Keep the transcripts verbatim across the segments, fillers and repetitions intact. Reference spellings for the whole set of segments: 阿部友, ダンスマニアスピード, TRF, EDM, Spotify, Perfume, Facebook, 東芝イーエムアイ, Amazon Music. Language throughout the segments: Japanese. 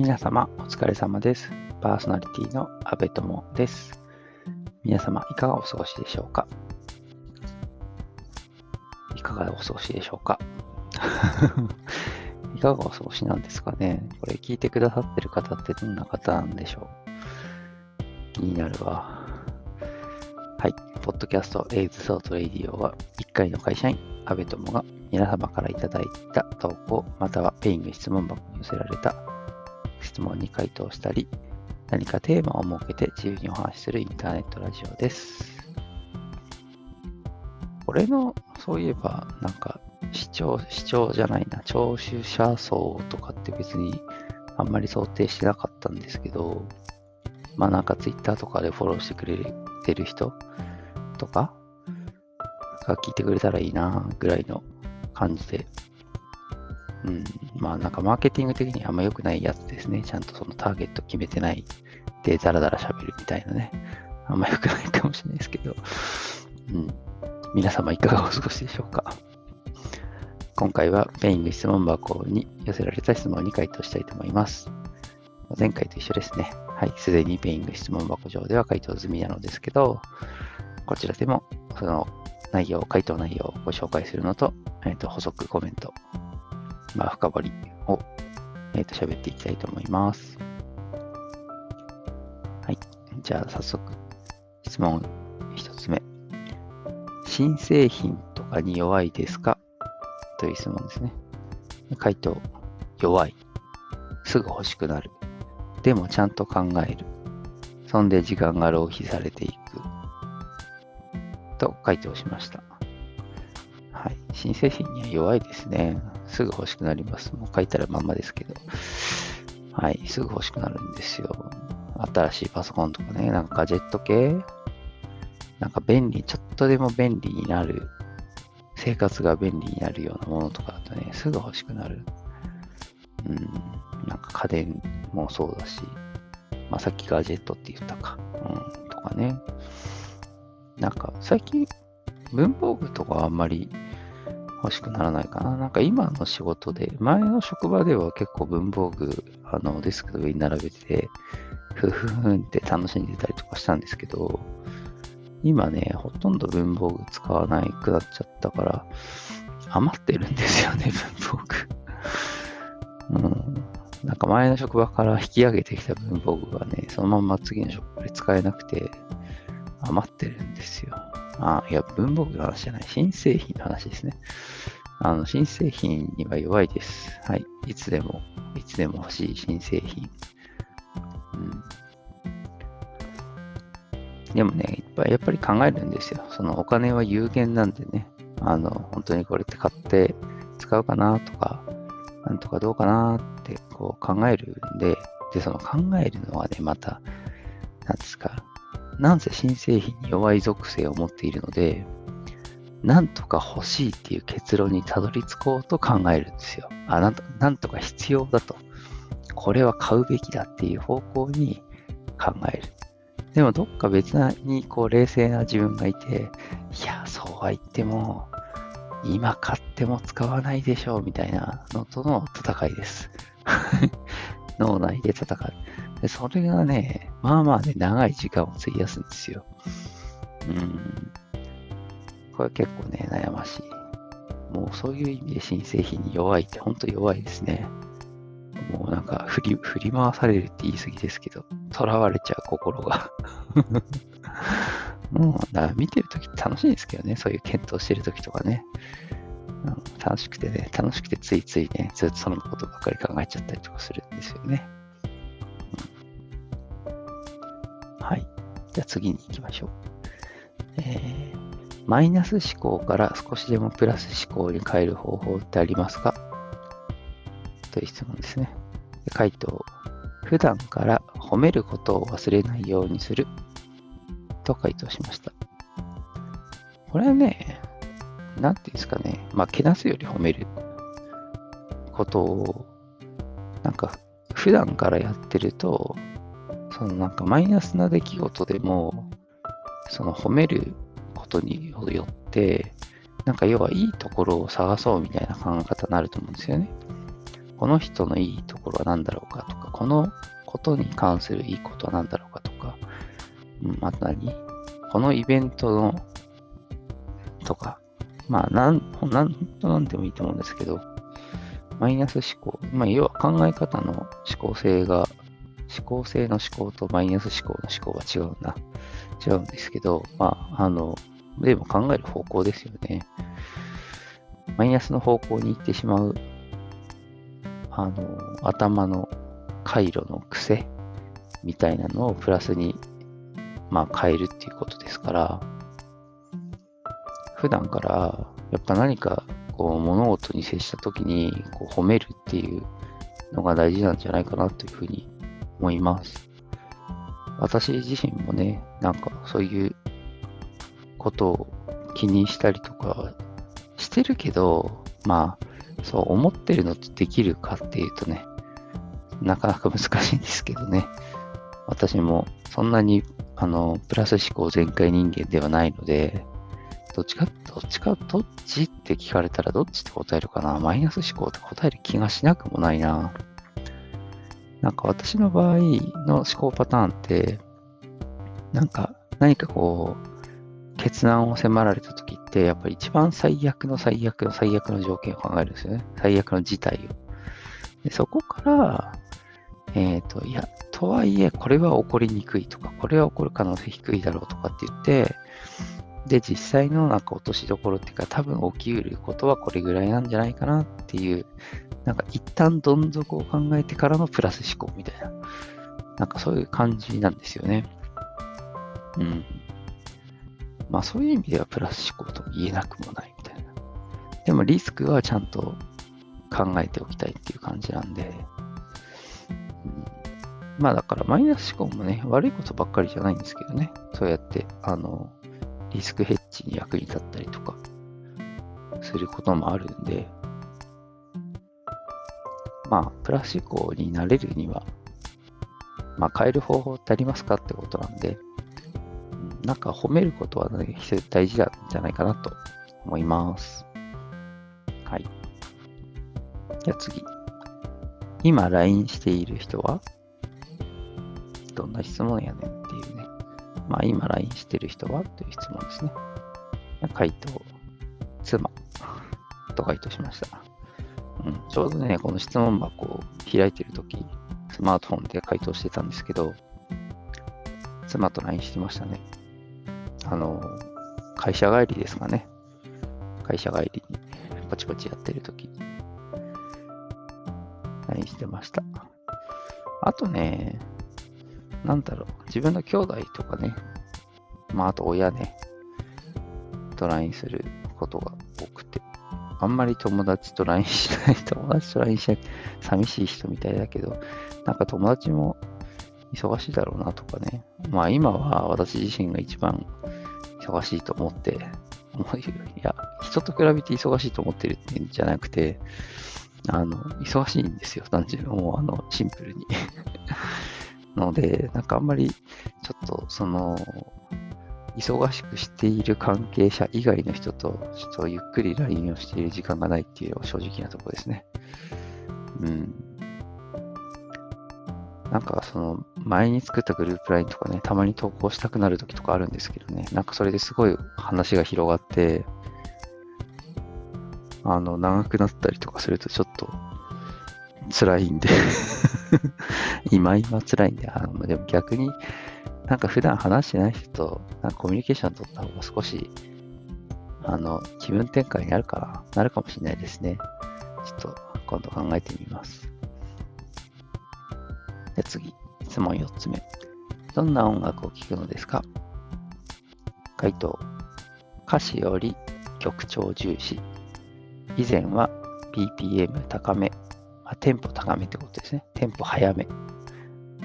皆様お疲れ様です。パーソナリティの阿部友です。皆様いかがお過ごしでしょうか。いかがお過ごしでしょうか。いかがお過ごしなんですかね。これ聞いてくださってる方ってどんな方なんでしょう。気になるわ。はい、ポッドキャストエイズソートレディオはいっかいの会社員阿部友が皆様からいただいた投稿またはペイング質問箱に寄せられた質問に回答したり、何かテーマを設けて自由にお話しするインターネットラジオです。これの、そういえば、なんか、視聴、視聴じゃないな、聴取者層とかって別にあんまり想定してなかったんですけど、まあなんか Twitter とかでフォローしてくれてる人とかが聞いてくれたらいいなぐらいの感じで、うん、まあなんかマーケティング的にあんま良くないやつですね。ちゃんとそのターゲット決めてないでダラダラ喋るみたいなね。あんま良くないかもしれないですけど。うん。皆様いかがお過ごしでしょうか。今回はペイング質問箱に寄せられた質問に回答したいと思います。前回と一緒ですね。はい。すでにペイング質問箱上では回答済みなのですけど、こちらでもその内容、回答内容をご紹介するのと、えっと、補足コメント。まあ、深掘りを、えー、と喋っていきたいと思います。はい。じゃあ、早速、質問ひとつめ。新製品とかに弱いですかという質問ですね。回答、弱い。すぐ欲しくなる。でも、ちゃんと考える。そんで、時間が浪費されていく。と、回答しました。はい。新製品には弱いですね。すぐ欲しくなります。もう書いたらまんまですけど。はい。すぐ欲しくなるんですよ。新しいパソコンとかね。なんかガジェット系なんか便利。ちょっとでも便利になる。生活が便利になるようなものとかだとね、すぐ欲しくなる。うん。なんか家電もそうだし。まあさっきガジェットって言ったか。うん。とかね。なんか最近文房具とかあんまり欲しくならないかな。なんか今の仕事で、前の職場では結構文房具、あのデスクの上に並べて、ふふふんって楽しんでたりとかしたんですけど、今ね、ほとんど文房具使わないくなっちゃったから、余ってるんですよね、文房具。うん。なんか前の職場から引き上げてきた文房具がね、そのまま次の職場で使えなくて、余ってるんですよ。あ、いや、文房具の話じゃない。新製品の話ですね。あの、新製品には弱いです。はい。いつでも、いつでも欲しい新製品。うん。でもね、いっぱいやっぱり考えるんですよ。そのお金は有限なんでね。あの、本当にこれって買って使うかなとか、なんとかどうかなってこう考えるんで、で、その考えるのはね、また、なんですか。なんせ新製品に弱い属性を持っているので、なんとか欲しいっていう結論にたどり着こうと考えるんですよ。あ、なんと、なんとか必要だと。これは買うべきだっていう方向に考える。でもどっか別にこう冷静な自分がいて、いや、そうは言っても、今買っても使わないでしょうみたいなのとの戦いです。脳内で戦う。でそれがね、まあまあね、長い時間を費やすんですよ。うん。これ結構ね、悩ましい。もうそういう意味で新製品に弱いってほんと弱いですね。もうなんか振り、振り回されるって言い過ぎですけど、囚われちゃう心が。もう、だから見てるとき楽しいんですけどね、そういう検討してるときとかね。楽しくてね、楽しくてついついね、ずっとそのことばっかり考えちゃったりとかするんですよね。はい。じゃあ次に行きましょう。えー、マイナス思考から少しでもプラス思考に変える方法ってありますかという質問ですね。回答。普段から褒めることを忘れないようにする。と回答しました。これはね、なんていうんですかね。まあ、けなすより褒めることを、なんか、普段からやってると、そのなんかマイナスな出来事でも、その褒めることによって、なんか要はいいところを探そうみたいな考え方になると思うんですよね。この人のいいところは何だろうかとか、このことに関するいいことは何だろうかとか、うん、あと何このイベントのとか、まあなんなんとなんでもいいと思うんですけど、マイナス思考、まあ要は考え方の思考性が思考性の思考とマイナス思考の思考は違うな違うんですけど、まああのでも考える方向ですよね。マイナスの方向に行ってしまうあの頭の回路の癖みたいなのをプラスに、まあ、変えるっていうことですから、普段からやっぱ何かこう物事に接した時にこう褒めるっていうのが大事なんじゃないかなというふうに思います。私自身もね、なんかそういうことを気にしたりとかしてるけど、まあそう思ってるのってできるかっていうとね、なかなか難しいんですけどね。私もそんなにあのプラス思考全開人間ではないので、どっちかどっちかどっちって聞かれたらどっちって答えるかな。マイナス思考って答える気がしなくもないな。なんか私の場合の思考パターンって、なんか何かこう決断を迫られた時って、やっぱり一番最悪の最悪の最悪の条件を考えるんですよね。最悪の事態を。でそこからえっと、いや、とはいえ、これは起こりにくいとか、これは起こる可能性低いだろうとかって言って、で、実際のなんか落としどころっていうか、多分起きうることはこれぐらいなんじゃないかなっていう、なんか一旦どん底を考えてからのプラス思考みたいな、なんかそういう感じなんですよね。うん。まあそういう意味ではプラス思考と言えなくもないみたいな。でもリスクはちゃんと考えておきたいっていう感じなんで、まあだからマイナス思考もね、悪いことばっかりじゃないんですけどね。そうやって、あの、リスクヘッジに役に立ったりとか、することもあるんで、まあ、プラス思考になれるには、まあ、変える方法ってありますかってことなんで、なんか褒めることは、ね、大事なんじゃないかなと思います。はい。じゃあ次。今 ライン している人はどんな質問やねんっていうね。まあ今 ライン してる人はという質問ですね。回答、妻と回答しました。うん、ちょうどね、この質問箱を開いてるとき、スマートフォンで回答してたんですけど、妻と ライン してましたね。あの、会社帰りですかね。会社帰りにパチパチやってるとき、ライン してました。あとね、なんだろう、自分の兄弟とかね、まああと親ね、と ライン することが多くて、あんまり友達と ライン しない、友達と ライン しない、寂しい人みたいだけど、なんか友達も忙しいだろうなとかね、まあ今は私自身が一番忙しいと思って、いや、人と比べて忙しいと思ってるってんじゃなくて、あの、忙しいんですよ、単純に、もうあの、シンプルに。ので、なんかあんまりちょっとその忙しくしている関係者以外の人とちょっとゆっくり ライン をしている時間がないっていうのが正直なところですね。うん。なんかその前に作ったグループ ライン とかね、たまに投稿したくなる時とかあるんですけどね、なんかそれですごい話が広がって、あの長くなったりとかするとちょっと辛いんで。今今辛いんで、あの、でも逆になんか普段話してない人となんかコミュニケーション取った方が少し、あの、気分転換になるかな、なるかもしれないですね。ちょっと今度考えてみます。で、次、質問よっつめ。どんな音楽を聴くのですか？回答、歌詞より曲調重視。以前は ビーピーエム 高め。テンポ高めってことですね。テンポ早め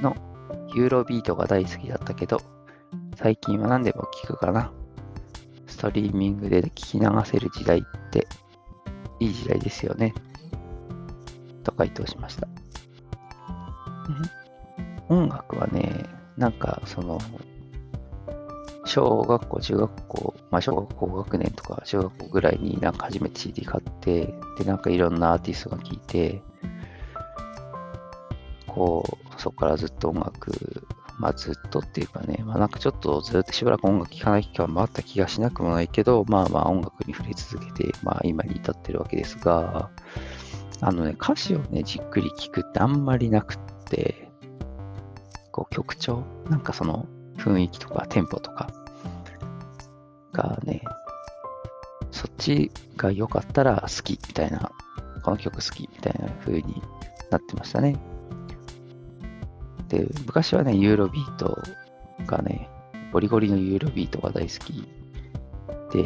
のユーロビートが大好きだったけど、最近は何でも聞くかな。ストリーミングで聞き流せる時代っていい時代ですよね。と回答しました。音楽はね、なんかその小学校、中学校、まあ小学校高学年とか小学校ぐらいになんか初めて シーディー 買って、でなんかいろんなアーティストが聴いて、こうそこからずっと音楽、まあずっとっていうかね、まあなんかちょっとずっとしばらく音楽聴かない期間もあった気がしなくもないけど、まあまあ音楽に触れ続けて、まあ今に至ってるわけですが、あのね、歌詞をね、じっくり聴くってあんまりなくって、こう曲調、なんかその雰囲気とかテンポとかがね、そっちが良かったら好きみたいな、この曲好きみたいな風になってましたね。で、昔はね、ユーロビートがね、ゴリゴリのユーロビートが大好きで、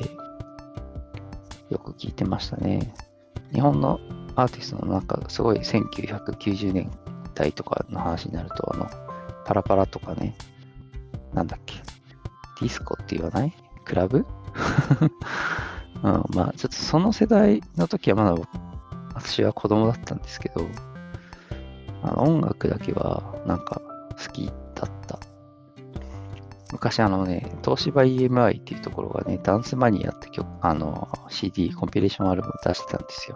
よく聴いてましたね。日本のアーティストのなんか、すごいせんきゅうひゃくきゅうじゅうねんだいとかの話になると、あの、パラパラとかね、なんだっけ、ディスコって言わない?クラブ?うん、まあ、ちょっとその世代の時はまだ私は子供だったんですけど、あの音楽だけはなんか好きだった。昔あのね、東芝 イーエムアイ っていうところがね、ダンスマニアって曲、あの シーディー、コンピレーションアルバム出してたんですよ。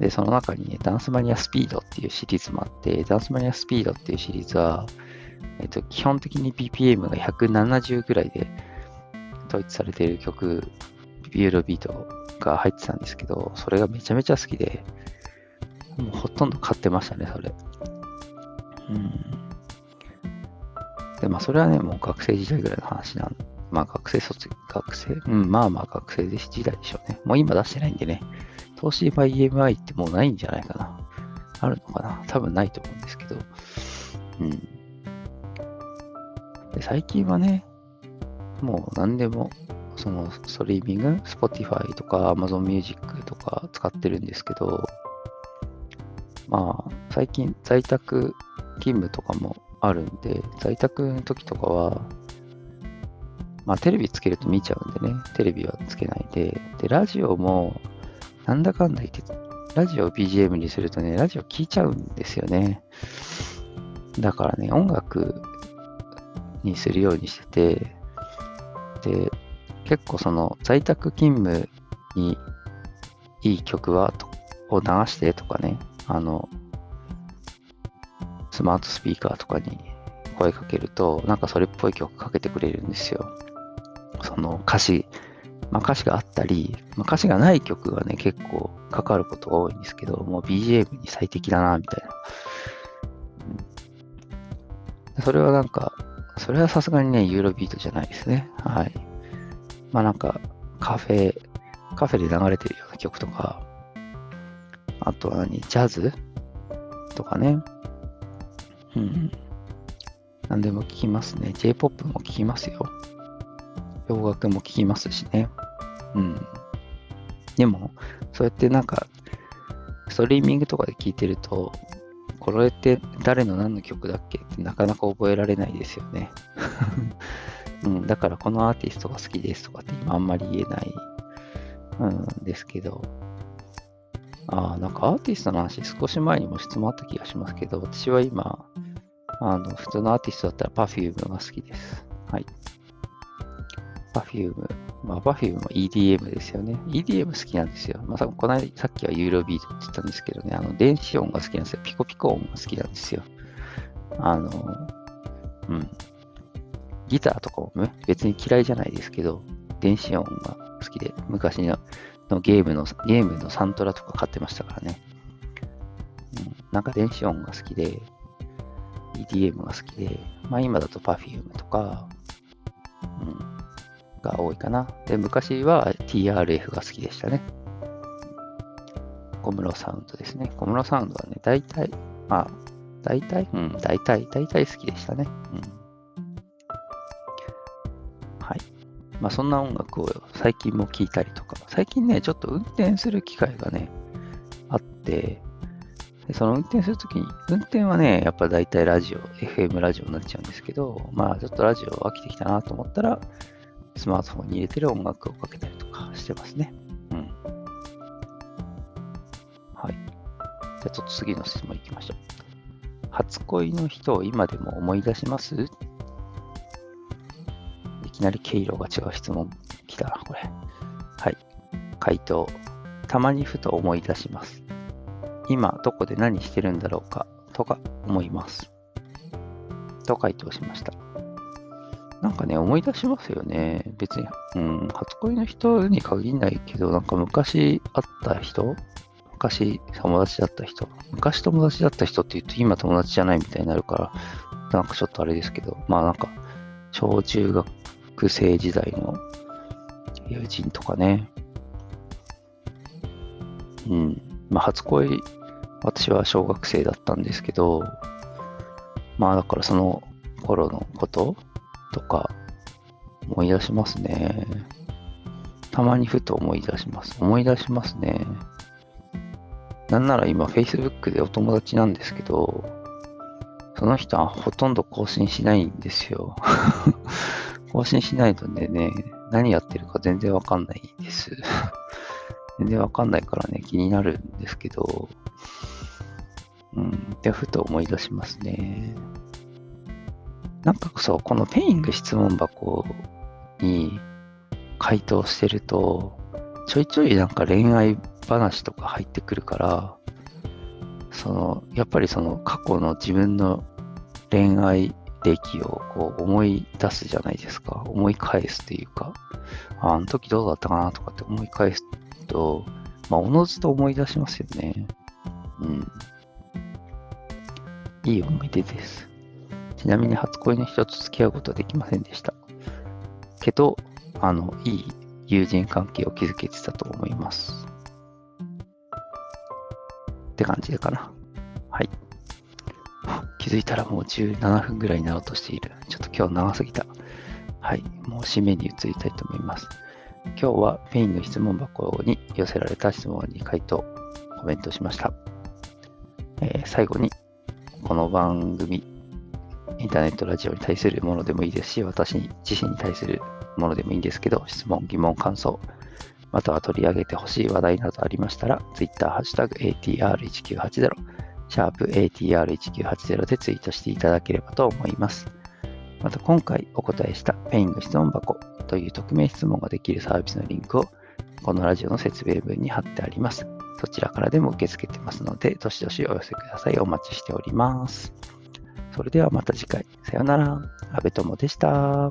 で、その中にね、ダンスマニアスピードっていうシリーズもあって、ダンスマニアスピードっていうシリーズは、えっと、基本的に ビーピーエム がひゃくななじゅうぐらいで統一されている曲、ユーロビートが入ってたんですけど、それがめちゃめちゃ好きで、もうほとんど買ってましたね、それ。うん。で、まあ、それはね、もう学生時代ぐらいの話なん。まあ、学生卒、学生、うん、まあまあ学生時代でしょうね。もう今出してないんでね。東芝 イーエムアイ ってもうないんじゃないかな。あるのかな?多分ないと思うんですけど。うん。で、最近はね、もう何でも、その、ストリーミング、Spotify とか Amazon Music とか使ってるんですけど、まあ、最近在宅勤務とかもあるんで、在宅の時とかは、まあテレビつけると見ちゃうんでね、テレビはつけないで、で、ラジオも、なんだかんだ言って、ラジオを ビージーエム にするとね、ラジオ聴いちゃうんですよね。だからね、音楽にするようにしてて、で、結構その在宅勤務にいい曲はと、を流してとかね、あのスマートスピーカーとかに声かけるとなんかそれっぽい曲かけてくれるんですよ。その歌詞、まあ、歌詞があったり、まあ、歌詞がない曲がね結構かかることが多いんですけど、もう ビージーエム に最適だなみたいな。それはなんかそれはさすがにねユーロビートじゃないですね。はい。まあなんかカフェカフェで流れてるような曲とか。あとは何?ジャズとかね。うん。何でも聞きますね。J-ポップ も聞きますよ。洋楽も聞きますしね。うん。でも、そうやってなんか、ストリーミングとかで聞いてると、これって誰の何の曲だっけってなかなか覚えられないですよね。うん。だからこのアーティストが好きですとかって今あんまり言えない、うんですけど。あなんかアーティストの話、少し前にも質問あった気がしますけど、私は今、あの普通のアーティストだったら Perfume が好きです。はい。Perfume。まあ、Perfume も イーディーエム ですよね。イーディーエム 好きなんですよ。まあ、さこの間さっきはユーロビートって言ったんですけどね、あの電子音が好きなんですよ。ピコピコ音が好きなんですよ。あの、うん。ギターとかも、ね、別に嫌いじゃないですけど、電子音が好きで、昔ののゲームの、ゲームのサントラとか買ってましたからね。うん、なんか電子音が好きで、イーディーエム が好きで、まあ今だと Perfume とか、うん、が多いかな。で、昔は ティーアールエフ が好きでしたね。小室サウンドですね。小室サウンドはね、大体、まあ、大体、うん、大体、大体好きでしたね。うん、はい。まあそんな音楽を最近も聴いたりとか、最近ね、ちょっと運転する機会がね、あって、でその運転するときに、運転はね、やっぱ大体ラジオ、エフエム ラジオになっちゃうんですけど、まあちょっとラジオ飽きてきたなと思ったら、スマートフォンに入れてる音楽をかけたりとかしてますね。うん。はい。じゃあちょっと次の質問いきましょう。初恋の人を今でも思い出します?いきなり毛色が違う質問来たな、これ。はい。回答。たまにふと思い出します。今、どこで何してるんだろうか。とか思いますと回答しました。なんかね、思い出しますよね。別に、うん、初恋の人に限らないけど、なんか昔会った人、昔友達だった人、昔友達だった人って言うと今友達じゃないみたいになるから、なんかちょっとあれですけど、まあなんか、小中学生時代の友人とかね。うん。まあ初恋、私は小学生だったんですけど、まあだからその頃のこととか思い出しますね。たまにふと思い出します。思い出しますね。なんなら今 Facebook でお友達なんですけど、その人はほとんど更新しないんですよ。更新しないとね、何やってるか全然わかんないです。全然わかんないからね、気になるんですけど、うん、でふと思い出しますね。なんかそう、このペイング質問箱に回答してると、ちょいちょいなんか恋愛話とか入ってくるから、その、やっぱりその過去の自分の恋愛歴をこう思い出すじゃないですか。思い返すというか、あ、あの時どうだったかなとかって思い返すと、まあ、おのずと思い出しますよね。うん。いい思い出です。ちなみに初恋の人と付き合うことはできませんでした。けど、あの、いい友人関係を築けてたと思います。って感じでかな。はい。気づいたらもうじゅうななふんぐらいになろうとしている。ちょっと今日長すぎた。はい。もう締めに移りたいと思います。今日はペインの質問箱に寄せられた質問に回答、コメントしました。えー、最後に、この番組、インターネットラジオに対するものでもいいですし、私自身に対するものでもいいんですけど、質問、疑問、感想、または取り上げてほしい話題などありましたら、Twitter、ハッシュタグ エーティーアールせんきゅうひゃくはちじゅう、シャープ エーティーアールせんきゅうひゃくはちじゅう でツイートしていただければと思います。また今回お答えしたペイング質問箱という匿名質問ができるサービスのリンクを、このラジオの説明文に貼ってあります。そちらからでも受け付けてますので、どしどしお寄せください。お待ちしております。それではまた次回。さよなら。安部友でした。